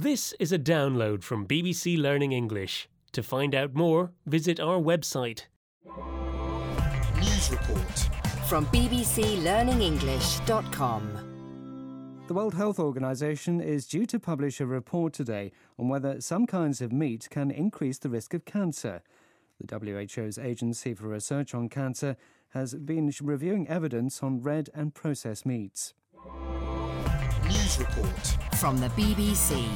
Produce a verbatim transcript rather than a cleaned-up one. This is a download from B B C Learning English. To find out more, visit our website. News report from b b c learning english dot com. The World Health Organization is due to publish a report today on whether some kinds of meat can increase the risk of cancer. The W H O's Agency for Research on Cancer has been reviewing evidence on red and processed meats. News report from the B B C.